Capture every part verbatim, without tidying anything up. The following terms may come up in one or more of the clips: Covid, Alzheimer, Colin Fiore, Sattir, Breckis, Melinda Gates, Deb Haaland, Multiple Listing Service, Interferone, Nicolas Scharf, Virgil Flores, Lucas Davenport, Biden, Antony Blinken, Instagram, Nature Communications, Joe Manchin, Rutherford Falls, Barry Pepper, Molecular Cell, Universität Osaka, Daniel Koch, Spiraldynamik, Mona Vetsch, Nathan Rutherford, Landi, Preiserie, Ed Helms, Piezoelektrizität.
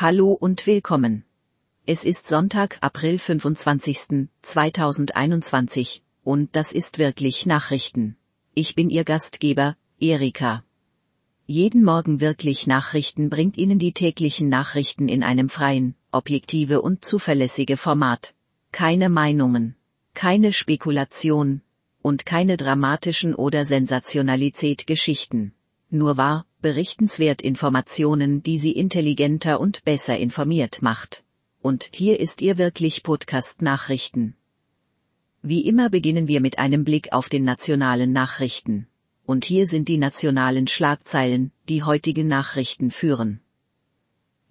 Hallo und willkommen. Es ist Sonntag, April fünfundzwanzigsten zweitausendeinundzwanzig, und das ist wirklich Nachrichten. Ich bin Ihr Gastgeber, Erika. Jeden Morgen wirklich Nachrichten bringt Ihnen die täglichen Nachrichten in einem freien, objektive und zuverlässige Format. Keine Meinungen, keine Spekulation und keine dramatischen oder Sensationalität-Geschichten. Nur wahr, berichtenswert Informationen, die Sie intelligenter und besser informiert macht. Und hier ist Ihr wirklich Podcast Nachrichten. Wie immer beginnen wir mit einem Blick auf den nationalen Nachrichten. Und hier sind die nationalen Schlagzeilen, die heutigen Nachrichten führen.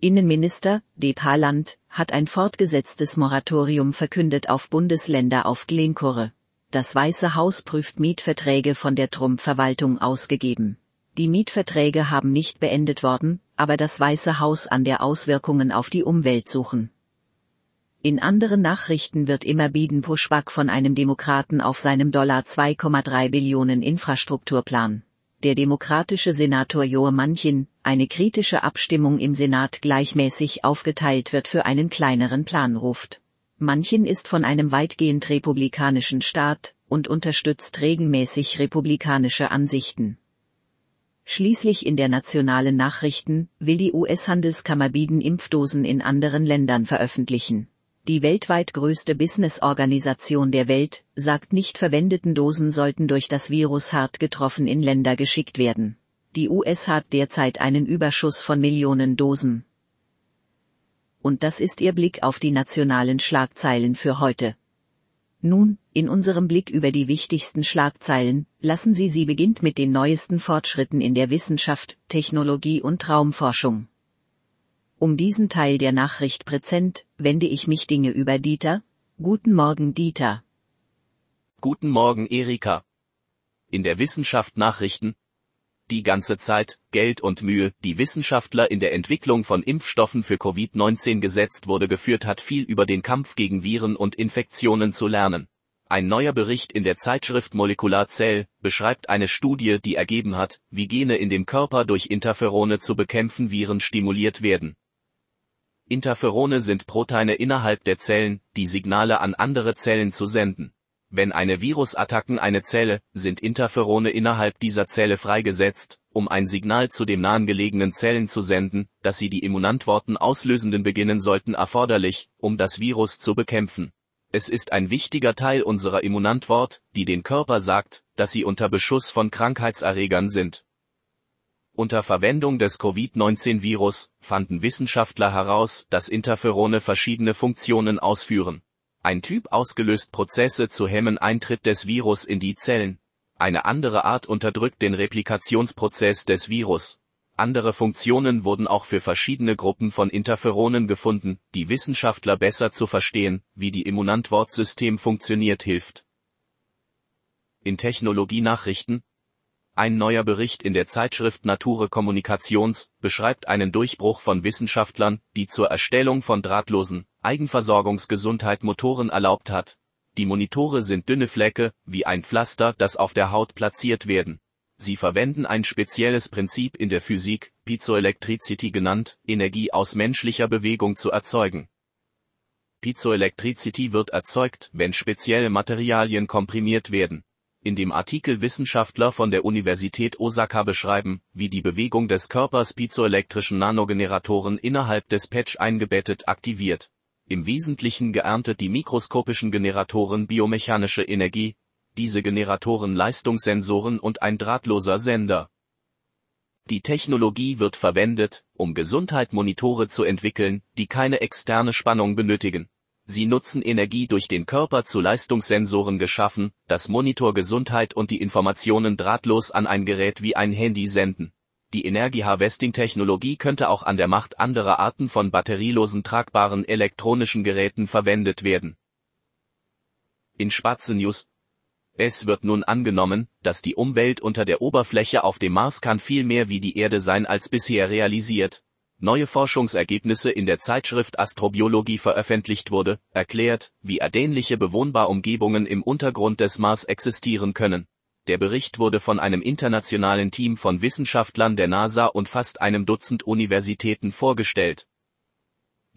Innenminister, Deb Haaland, hat ein fortgesetztes Moratorium verkündet auf Bundesländer auf Glencore. Das Weiße Haus prüft Mietverträge von der Trump-Verwaltung ausgegeben. Die Mietverträge haben nicht beendet worden, aber das Weiße Haus an der Auswirkungen auf die Umwelt suchen. In anderen Nachrichten wird immer Bieden Pushback von einem Demokraten auf seinem Dollar zwei Komma drei Billionen Infrastrukturplan. Der demokratische Senator Joe Manchin, eine kritische Abstimmung im Senat gleichmäßig aufgeteilt wird für einen kleineren Plan ruft. Manchin ist von einem weitgehend republikanischen Staat und unterstützt regelmäßig republikanische Ansichten. Schließlich in der nationalen Nachrichten will die U S-Handelskammer Biden Impfdosen in anderen Ländern veröffentlichen. Die weltweit größte Business-Organisation der Welt sagt, nicht verwendeten Dosen sollten durch das Virus hart getroffen in Länder geschickt werden. Die U S hat derzeit einen Überschuss von Millionen Dosen. Und das ist Ihr Blick auf die nationalen Schlagzeilen für heute. Nun, in unserem Blick über die wichtigsten Schlagzeilen, lassen Sie sie beginnt mit den neuesten Fortschritten in der Wissenschaft, Technologie und Traumforschung. Um diesen Teil der Nachricht präsent, wende ich mich Dinge über Dieter. Guten Morgen Dieter. Guten Morgen Erika. In der Wissenschaft Nachrichten. Die ganze Zeit, Geld und Mühe, die Wissenschaftler in der Entwicklung von Impfstoffen für Covid neunzehn gesetzt wurde geführt hat, viel über den Kampf gegen Viren und Infektionen zu lernen. Ein neuer Bericht in der Zeitschrift Molecular Cell beschreibt eine Studie, die ergeben hat, wie Gene in dem Körper durch Interferone zu bekämpfen Viren stimuliert werden. Interferone sind Proteine innerhalb der Zellen, die Signale an andere Zellen zu senden. Wenn eine Virusattacken eine Zelle, sind Interferone innerhalb dieser Zelle freigesetzt, um ein Signal zu dem nahegelegenen Zellen zu senden, dass sie die Immunantworten auslösenden beginnen sollten erforderlich, um das Virus zu bekämpfen. Es ist ein wichtiger Teil unserer Immunantwort, die den Körper sagt, dass sie unter Beschuss von Krankheitserregern sind. Unter Verwendung des Covid neunzehn Virus fanden Wissenschaftler heraus, dass Interferone verschiedene Funktionen ausführen. Ein Typ ausgelöst Prozesse zu hemmen Eintritt des Virus in die Zellen. Eine andere Art unterdrückt den Replikationsprozess des Virus. Andere Funktionen wurden auch für verschiedene Gruppen von Interferonen gefunden, die Wissenschaftler besser zu verstehen, wie die Immunantwortsystem funktioniert hilft. In Technologienachrichten. Ein neuer Bericht in der Zeitschrift Nature Communications beschreibt einen Durchbruch von Wissenschaftlern, die zur Erstellung von drahtlosen, Eigenversorgungsgesundheit Motoren erlaubt hat. Die Monitore sind dünne Flecke, wie ein Pflaster, das auf der Haut platziert werden. Sie verwenden ein spezielles Prinzip in der Physik, Piezoelektrizität genannt, Energie aus menschlicher Bewegung zu erzeugen. Piezoelektrizität wird erzeugt, wenn spezielle Materialien komprimiert werden. In dem Artikel Wissenschaftler von der Universität Osaka beschreiben, wie die Bewegung des Körpers piezoelektrischen Nanogeneratoren innerhalb des Patch eingebettet aktiviert. Im Wesentlichen geerntet die mikroskopischen Generatoren biomechanische Energie, diese Generatoren Leistungssensoren und ein drahtloser Sender. Die Technologie wird verwendet, um Gesundheitsmonitore zu entwickeln, die keine externe Spannung benötigen. Sie nutzen Energie durch den Körper zu Leistungssensoren geschaffen, das Monitor Gesundheit und die Informationen drahtlos an ein Gerät wie ein Handy senden. Die Energie-Harvesting-Technologie könnte auch an der Macht anderer Arten von batterielosen tragbaren elektronischen Geräten verwendet werden. In Schwarze News. Es wird nun angenommen, dass die Umwelt unter der Oberfläche auf dem Mars kann viel mehr wie die Erde sein als bisher realisiert. Neue Forschungsergebnisse in der Zeitschrift Astrobiologie veröffentlicht wurde, erklärt, wie ähnliche bewohnbare Umgebungen im Untergrund des Mars existieren können. Der Bericht wurde von einem internationalen Team von Wissenschaftlern der NASA und fast einem Dutzend Universitäten vorgestellt.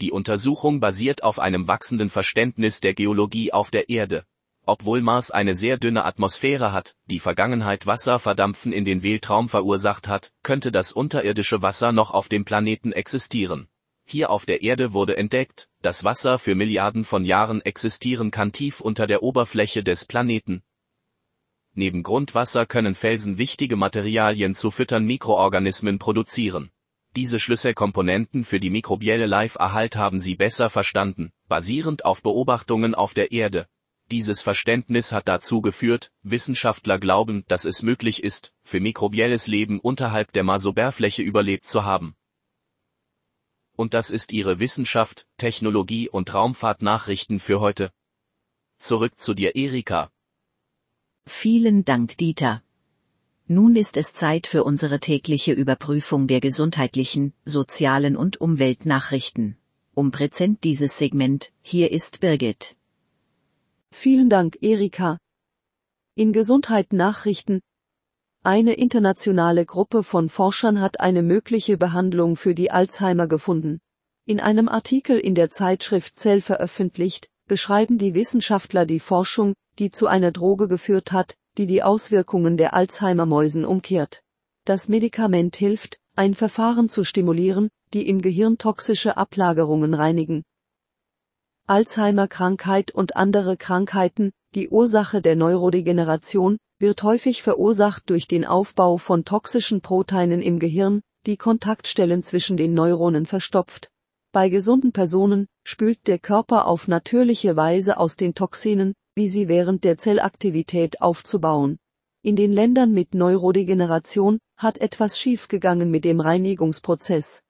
Die Untersuchung basiert auf einem wachsenden Verständnis der Geologie auf der Erde. Obwohl Mars eine sehr dünne Atmosphäre hat, die Vergangenheit Wasserverdampfen in den Weltraum verursacht hat, könnte das unterirdische Wasser noch auf dem Planeten existieren. Hier auf der Erde wurde entdeckt, dass Wasser für Milliarden von Jahren existieren kann tief unter der Oberfläche des Planeten. Neben Grundwasser können Felsen wichtige Materialien zu Füttern Mikroorganismen produzieren. Diese Schlüsselkomponenten für die mikrobielle Life-Erhalt haben sie besser verstanden, basierend auf Beobachtungen auf der Erde. Dieses Verständnis hat dazu geführt, Wissenschaftler glauben, dass es möglich ist, für mikrobielles Leben unterhalb der Marsoberfläche überlebt zu haben. Und das ist ihre Wissenschaft, Technologie und Raumfahrtnachrichten für heute. Zurück zu dir, Erika. Vielen Dank, Dieter. Nun ist es Zeit für unsere tägliche Überprüfung der gesundheitlichen, sozialen und Umweltnachrichten. Um Prozent dieses Segment, hier ist Birgit. Vielen Dank, Erika. In Gesundheitsnachrichten: Eine internationale Gruppe von Forschern hat eine mögliche Behandlung für die Alzheimer gefunden. In einem Artikel in der Zeitschrift Cell veröffentlicht, beschreiben die Wissenschaftler die Forschung, die zu einer Droge geführt hat, die die Auswirkungen der Alzheimer-Mäusen umkehrt. Das Medikament hilft, ein Verfahren zu stimulieren, die im Gehirn toxische Ablagerungen reinigen. Alzheimer-Krankheit und andere Krankheiten, die Ursache der Neurodegeneration, wird häufig verursacht durch den Aufbau von toxischen Proteinen im Gehirn, die Kontaktstellen zwischen den Neuronen verstopft. Bei gesunden Personen spült der Körper auf natürliche Weise aus den Toxinen, wie sie während der Zellaktivität aufzubauen. In den Ländern mit Neurodegeneration hat etwas schiefgegangen mit dem Reinigungsprozess.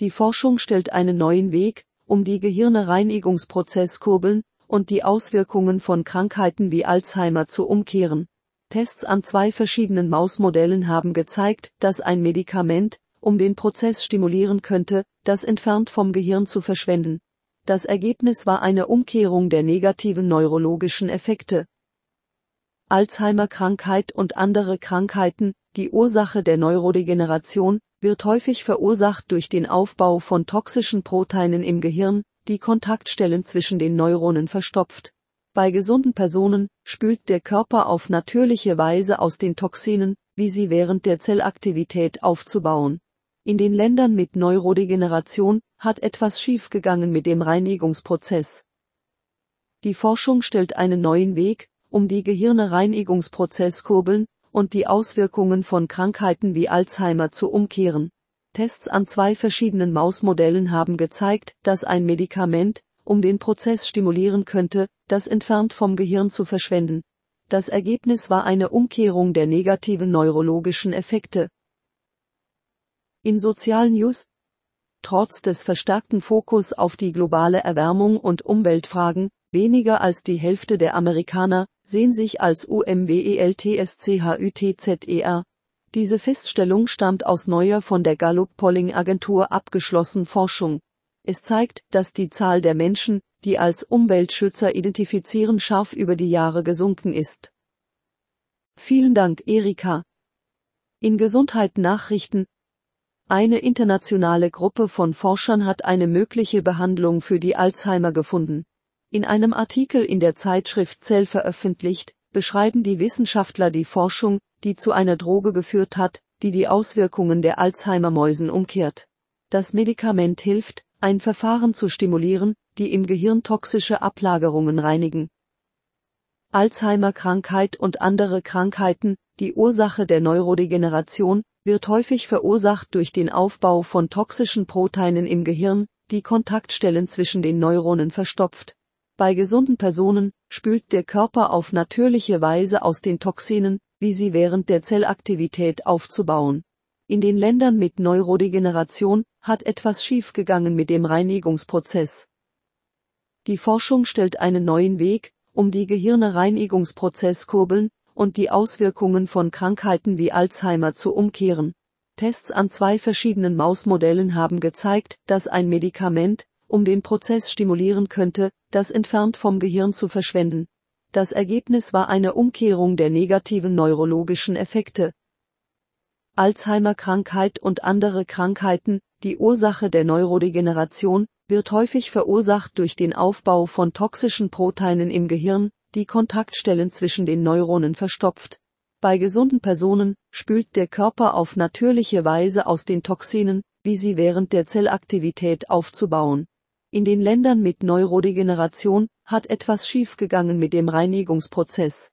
Die Forschung stellt einen neuen Weg, um die Gehirnereinigungsprozesskurbeln und die Auswirkungen von Krankheiten wie Alzheimer zu umkehren. Tests an zwei verschiedenen Mausmodellen haben gezeigt, dass ein Medikament, um den Prozess stimulieren könnte, das entfernt vom Gehirn zu verschwenden. Das Ergebnis war eine Umkehrung der negativen neurologischen Effekte. Alzheimer-Krankheit und andere Krankheiten, die Ursache der Neurodegeneration, wird häufig verursacht durch den Aufbau von toxischen Proteinen im Gehirn, die Kontaktstellen zwischen den Neuronen verstopft. Bei gesunden Personen spült der Körper auf natürliche Weise aus den Toxinen, wie sie während der Zellaktivität aufzubauen. In den Ländern mit Neurodegeneration hat etwas schiefgegangen mit dem Reinigungsprozess. Die Forschung stellt einen neuen Weg, um die Gehirnereinigungsprozesskurbeln und die Auswirkungen von Krankheiten wie Alzheimer zu umkehren. Tests an zwei verschiedenen Mausmodellen haben gezeigt, dass ein Medikament, um den Prozess stimulieren könnte, das entfernt vom Gehirn zu verschwenden. Das Ergebnis war eine Umkehrung der negativen neurologischen Effekte. In sozialen News: Trotz des verstärkten Fokus auf die globale Erwärmung und Umweltfragen, weniger als die Hälfte der Amerikaner sehen sich als Umweltschützer. Diese Feststellung stammt aus neuer von der Gallup-Polling-Agentur abgeschlossenen Forschung. Es zeigt, dass die Zahl der Menschen, die als Umweltschützer identifizieren, scharf über die Jahre gesunken ist. Vielen Dank, Erika. In Gesundheitsnachrichten: Eine internationale Gruppe von Forschern hat eine mögliche Behandlung für die Alzheimer gefunden. In einem Artikel in der Zeitschrift Cell veröffentlicht, beschreiben die Wissenschaftler die Forschung, die zu einer Droge geführt hat, die die Auswirkungen der Alzheimer-Mäusen umkehrt. Das Medikament hilft, ein Verfahren zu stimulieren, die im Gehirn toxische Ablagerungen reinigen. Alzheimer-Krankheit und andere Krankheiten, die Ursache der Neurodegeneration, wird häufig verursacht durch den Aufbau von toxischen Proteinen im Gehirn, die Kontaktstellen zwischen den Neuronen verstopft. Bei gesunden Personen spült der Körper auf natürliche Weise aus den Toxinen, wie sie während der Zellaktivität aufzubauen. In den Ländern mit Neurodegeneration hat etwas schiefgegangen mit dem Reinigungsprozess. Die Forschung stellt einen neuen Weg, um die Gehirnereinigungsprozesskurbeln und die Auswirkungen von Krankheiten wie Alzheimer zu umkehren. Tests an zwei verschiedenen Mausmodellen haben gezeigt, dass ein Medikament, um den Prozess stimulieren könnte, das entfernt vom Gehirn zu verschwenden. Das Ergebnis war eine Umkehrung der negativen neurologischen Effekte. Alzheimer-Krankheit und andere Krankheiten, die Ursache der Neurodegeneration, wird häufig verursacht durch den Aufbau von toxischen Proteinen im Gehirn, die Kontaktstellen zwischen den Neuronen verstopft. Bei gesunden Personen spült der Körper auf natürliche Weise aus den Toxinen, wie sie während der Zellaktivität aufzubauen. In den Ländern mit Neurodegeneration hat etwas schiefgegangen mit dem Reinigungsprozess.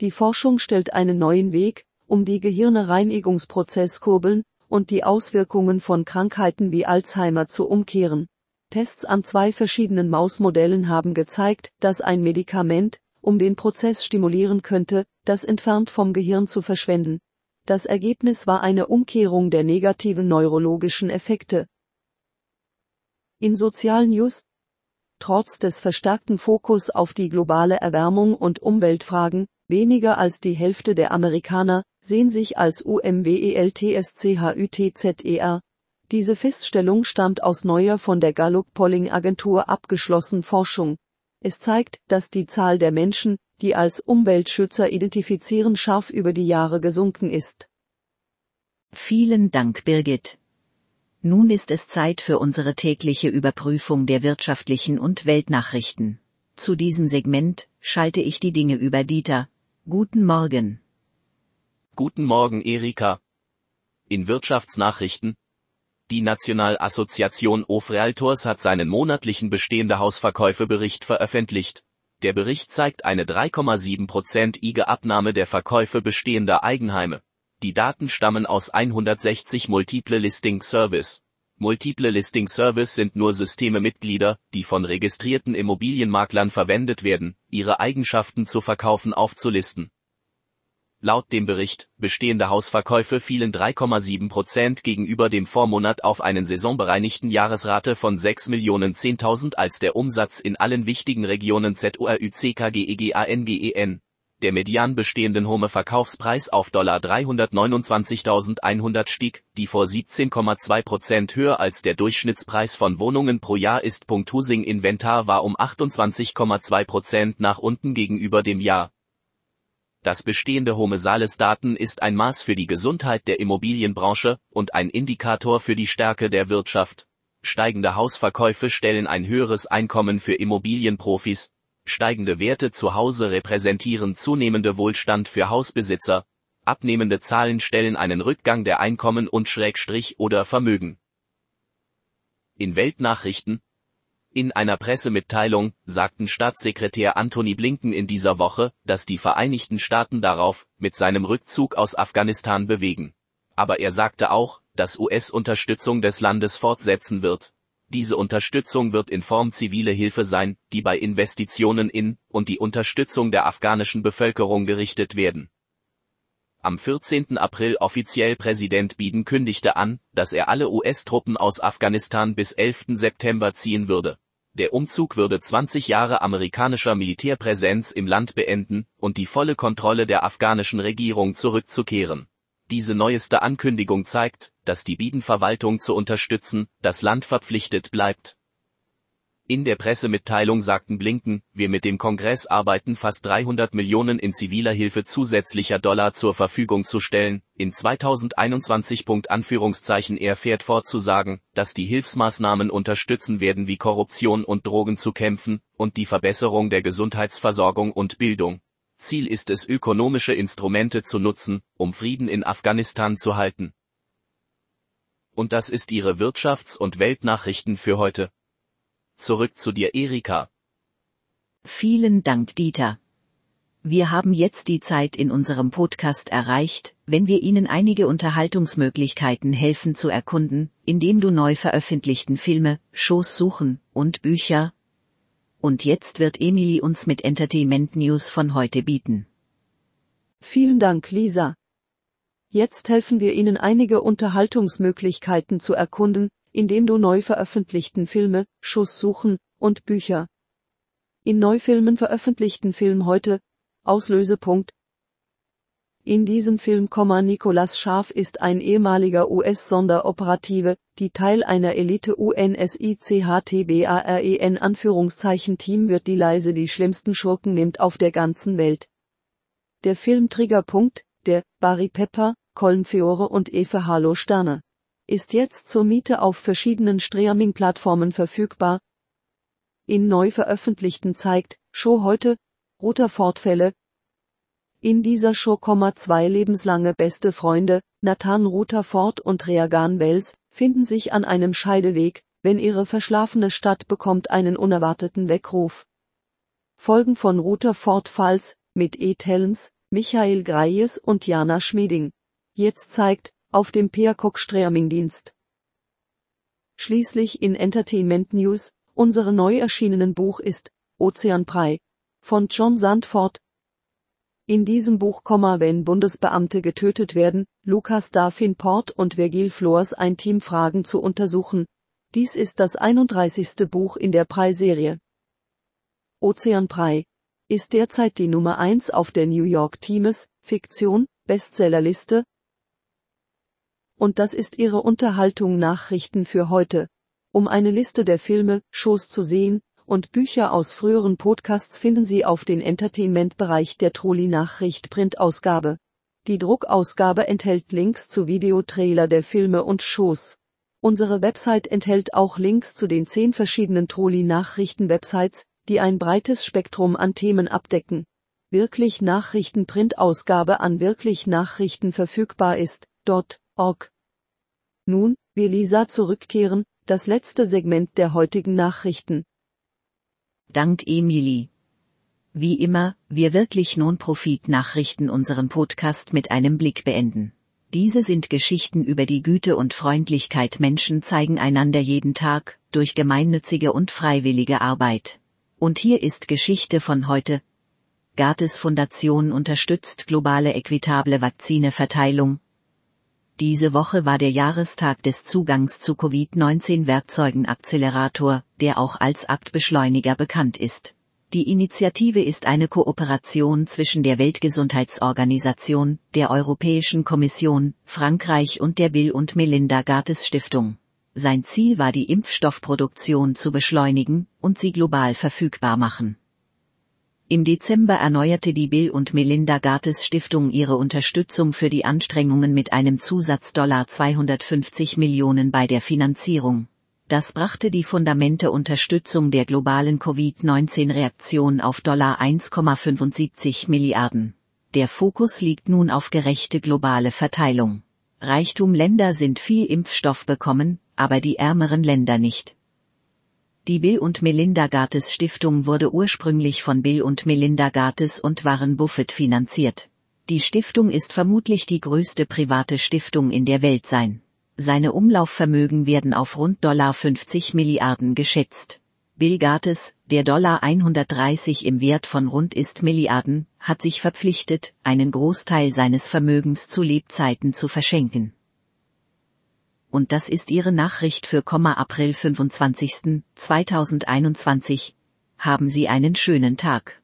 Die Forschung stellt einen neuen Weg, um die Gehirne-Reinigungsprozesskurbeln und die Auswirkungen von Krankheiten wie Alzheimer zu umkehren. Tests an zwei verschiedenen Mausmodellen haben gezeigt, dass ein Medikament, um den Prozess stimulieren könnte, das entfernt vom Gehirn zu verschwenden. Das Ergebnis war eine Umkehrung der negativen neurologischen Effekte. In sozialen News: Trotz des verstärkten Fokus auf die globale Erwärmung und Umweltfragen, weniger als die Hälfte der Amerikaner sehen sich als umweltschützer. Diese Feststellung stammt aus neuer von der Gallup-Polling-Agentur abgeschlossenen Forschung. Es zeigt, dass die Zahl der Menschen, die als Umweltschützer identifizieren, scharf über die Jahre gesunken ist. Vielen Dank, Birgit. Nun ist es Zeit für unsere tägliche Überprüfung der wirtschaftlichen und Weltnachrichten. Zu diesem Segment schalte ich die Dinge über Dieter. Guten Morgen. Guten Morgen, Erika. In Wirtschaftsnachrichten: Die National Association of Realtors hat seinen monatlichen bestehende Hausverkäufe-Bericht veröffentlicht. Der Bericht zeigt eine drei Komma sieben prozentige Abnahme der Verkäufe bestehender Eigenheime. Die Daten stammen aus hundertsechzig Multiple Listing Service. Multiple Listing Service sind nur Systememitglieder, die von registrierten Immobilienmaklern verwendet werden, ihre Eigenschaften zu verkaufen aufzulisten. Laut dem Bericht, bestehende Hausverkäufe fielen drei Komma sieben Prozent gegenüber dem Vormonat auf einen saisonbereinigten Jahresrate von sechs Millionen zehntausend, als der Umsatz in allen wichtigen Regionen ZURÜCKGEGANGEN, der median bestehenden Home-Verkaufspreis auf dreihundertneunundzwanzigtausendeinhundert stieg, die vor siebzehn Komma zwei Prozent höher als der Durchschnittspreis von Wohnungen pro Jahr ist. Housing Inventar war um achtundzwanzig Komma zwei Prozent nach unten gegenüber dem Jahr. Das bestehende Home Sales Daten ist ein Maß für die Gesundheit der Immobilienbranche und ein Indikator für die Stärke der Wirtschaft. Steigende Hausverkäufe stellen ein höheres Einkommen für Immobilienprofis. Steigende Werte zu Hause repräsentieren zunehmende Wohlstand für Hausbesitzer. Abnehmende Zahlen stellen einen Rückgang der Einkommen und Schrägstrich oder Vermögen. In Weltnachrichten: In einer Pressemitteilung sagten Staatssekretär Antony Blinken in dieser Woche, dass die Vereinigten Staaten darauf mit seinem Rückzug aus Afghanistan bewegen. Aber er sagte auch, dass U S-Unterstützung des Landes fortsetzen wird. Diese Unterstützung wird in Form zivile Hilfe sein, die bei Investitionen in und die Unterstützung der afghanischen Bevölkerung gerichtet werden. Am vierzehnten April offiziell Präsident Biden kündigte an, dass er alle U S-Truppen aus Afghanistan bis elften September ziehen würde. Der Umzug würde zwanzig Jahre amerikanischer Militärpräsenz im Land beenden und die volle Kontrolle der afghanischen Regierung zurückzukehren. Diese neueste Ankündigung zeigt, dass die Biden-Verwaltung zu unterstützen das Land verpflichtet bleibt. In der Pressemitteilung sagten Blinken, wir mit dem Kongress arbeiten, fast dreihundert Millionen in ziviler Hilfe zusätzlicher Dollar zur Verfügung zu stellen, in zweitausendeinundzwanzig. Anführungszeichen er fährt fort zu sagen, dass die Hilfsmaßnahmen unterstützen werden, wie Korruption und Drogen zu kämpfen, und die Verbesserung der Gesundheitsversorgung und Bildung. Ziel ist es, ökonomische Instrumente zu nutzen, um Frieden in Afghanistan zu halten. Und das ist Ihre Wirtschafts- und Weltnachrichten für heute. Zurück zu dir, Erika. Vielen Dank, Dieter. Wir haben jetzt die Zeit in unserem Podcast erreicht, wenn wir Ihnen einige Unterhaltungsmöglichkeiten helfen zu erkunden, indem du neu veröffentlichten Filme, Shows suchen und Bücher. Und jetzt wird Emily uns mit Entertainment News von heute bieten. Vielen Dank, Lisa. Jetzt helfen wir Ihnen einige Unterhaltungsmöglichkeiten zu erkunden, indem du neu veröffentlichten Filme, Shows suchen und Bücher. In Neufilmen veröffentlichten Film heute, Auslösepunkt. In diesem Film, Nicolas Scharf ist ein ehemaliger U S-Sonderoperative, die Teil einer Elite-UNSICHTBAREN-Team wird, die leise die schlimmsten Schurken nimmt auf der ganzen Welt. Der Film Triggerpunkt, der Barry Pepper, Colin Fiore und Eva Harlow Sterne, ist jetzt zur Miete auf verschiedenen Streaming-Plattformen verfügbar. In neu veröffentlichten zeigt, Show heute, Rutherford Fälle. In dieser Show kommen zwei lebenslange beste Freunde, Nathan Rutherford und Reagan Wells, finden sich an einem Scheideweg, wenn ihre verschlafene Stadt bekommt einen unerwarteten Weckruf. Folgen von Rutherford Falls, mit Ed Helms, Michael Greis und Jana Schmeding. Jetzt zeigt, auf dem Peacock-Streaming-Dienst. Schließlich in Entertainment News, unsere neu erschienenen Buch ist Ocean Prey von John Sandford. In diesem Buch, wenn Bundesbeamte getötet werden, Lucas Davenport und Virgil Flores ein Team fragen zu untersuchen. Dies ist das einunddreißigste Buch in der Preiserie. Ocean Prey ist derzeit die Nummer eins auf der New York Times Fiktion Bestsellerliste. Und das ist ihre Unterhaltung Nachrichten für heute. Um eine Liste der Filme, Shows zu sehen und Bücher aus früheren Podcasts finden Sie auf den Entertainment-Bereich der Trolli-Nachricht-Printausgabe. Die Druckausgabe enthält Links zu Videotrailer der Filme und Shows. Unsere Website enthält auch Links zu den zehn verschiedenen Trolli-Nachrichten-Websites, die ein breites Spektrum an Themen abdecken. Wirklich Nachrichten-Printausgabe an Wirklich Nachrichten verfügbar ist. .org. Nun, wir Lisa zurückkehren, das letzte Segment der heutigen Nachrichten. Dank Emily. Wie immer, wir wirklich Non-Profit-Nachrichten unseren Podcast mit einem Blick beenden. Diese sind Geschichten über die Güte und Freundlichkeit Menschen zeigen einander jeden Tag, durch gemeinnützige und freiwillige Arbeit. Und hier ist Geschichte von heute. Gates Foundation unterstützt globale equitable Vakzineverteilung. Diese Woche war der Jahrestag des Zugangs zu Covid neunzehn-Werkzeugenakzelerator, der auch als Aktbeschleuniger bekannt ist. Die Initiative ist eine Kooperation zwischen der Weltgesundheitsorganisation, der Europäischen Kommission, Frankreich und der Bill und Melinda Gates Stiftung. Sein Ziel war, die Impfstoffproduktion zu beschleunigen und sie global verfügbar machen. Im Dezember erneuerte die Bill und Melinda Gates Stiftung ihre Unterstützung für die Anstrengungen mit einem Zusatzdollar zweihundertfünfzig Millionen bei der Finanzierung. Das brachte die Fundamente Unterstützung der globalen Covid neunzehn-Reaktion auf eins Komma fünfundsiebzig Milliarden. Der Fokus liegt nun auf gerechte globale Verteilung. Reichtumländer sind viel Impfstoff bekommen, aber die ärmeren Länder nicht. Die Bill und Melinda Gates Stiftung wurde ursprünglich von Bill und Melinda Gates und Warren Buffett finanziert. Die Stiftung ist vermutlich die größte private Stiftung in der Welt sein. Seine Umlaufvermögen werden auf rund fünfzig Milliarden geschätzt. Bill Gates, der hundertdreißig im Wert von rund ist Milliarden, hat sich verpflichtet, einen Großteil seines Vermögens zu Lebzeiten zu verschenken. Und das ist ihre Nachricht für April fünfundzwanzigsten zweitausendeinundzwanzig. Haben Sie einen schönen Tag.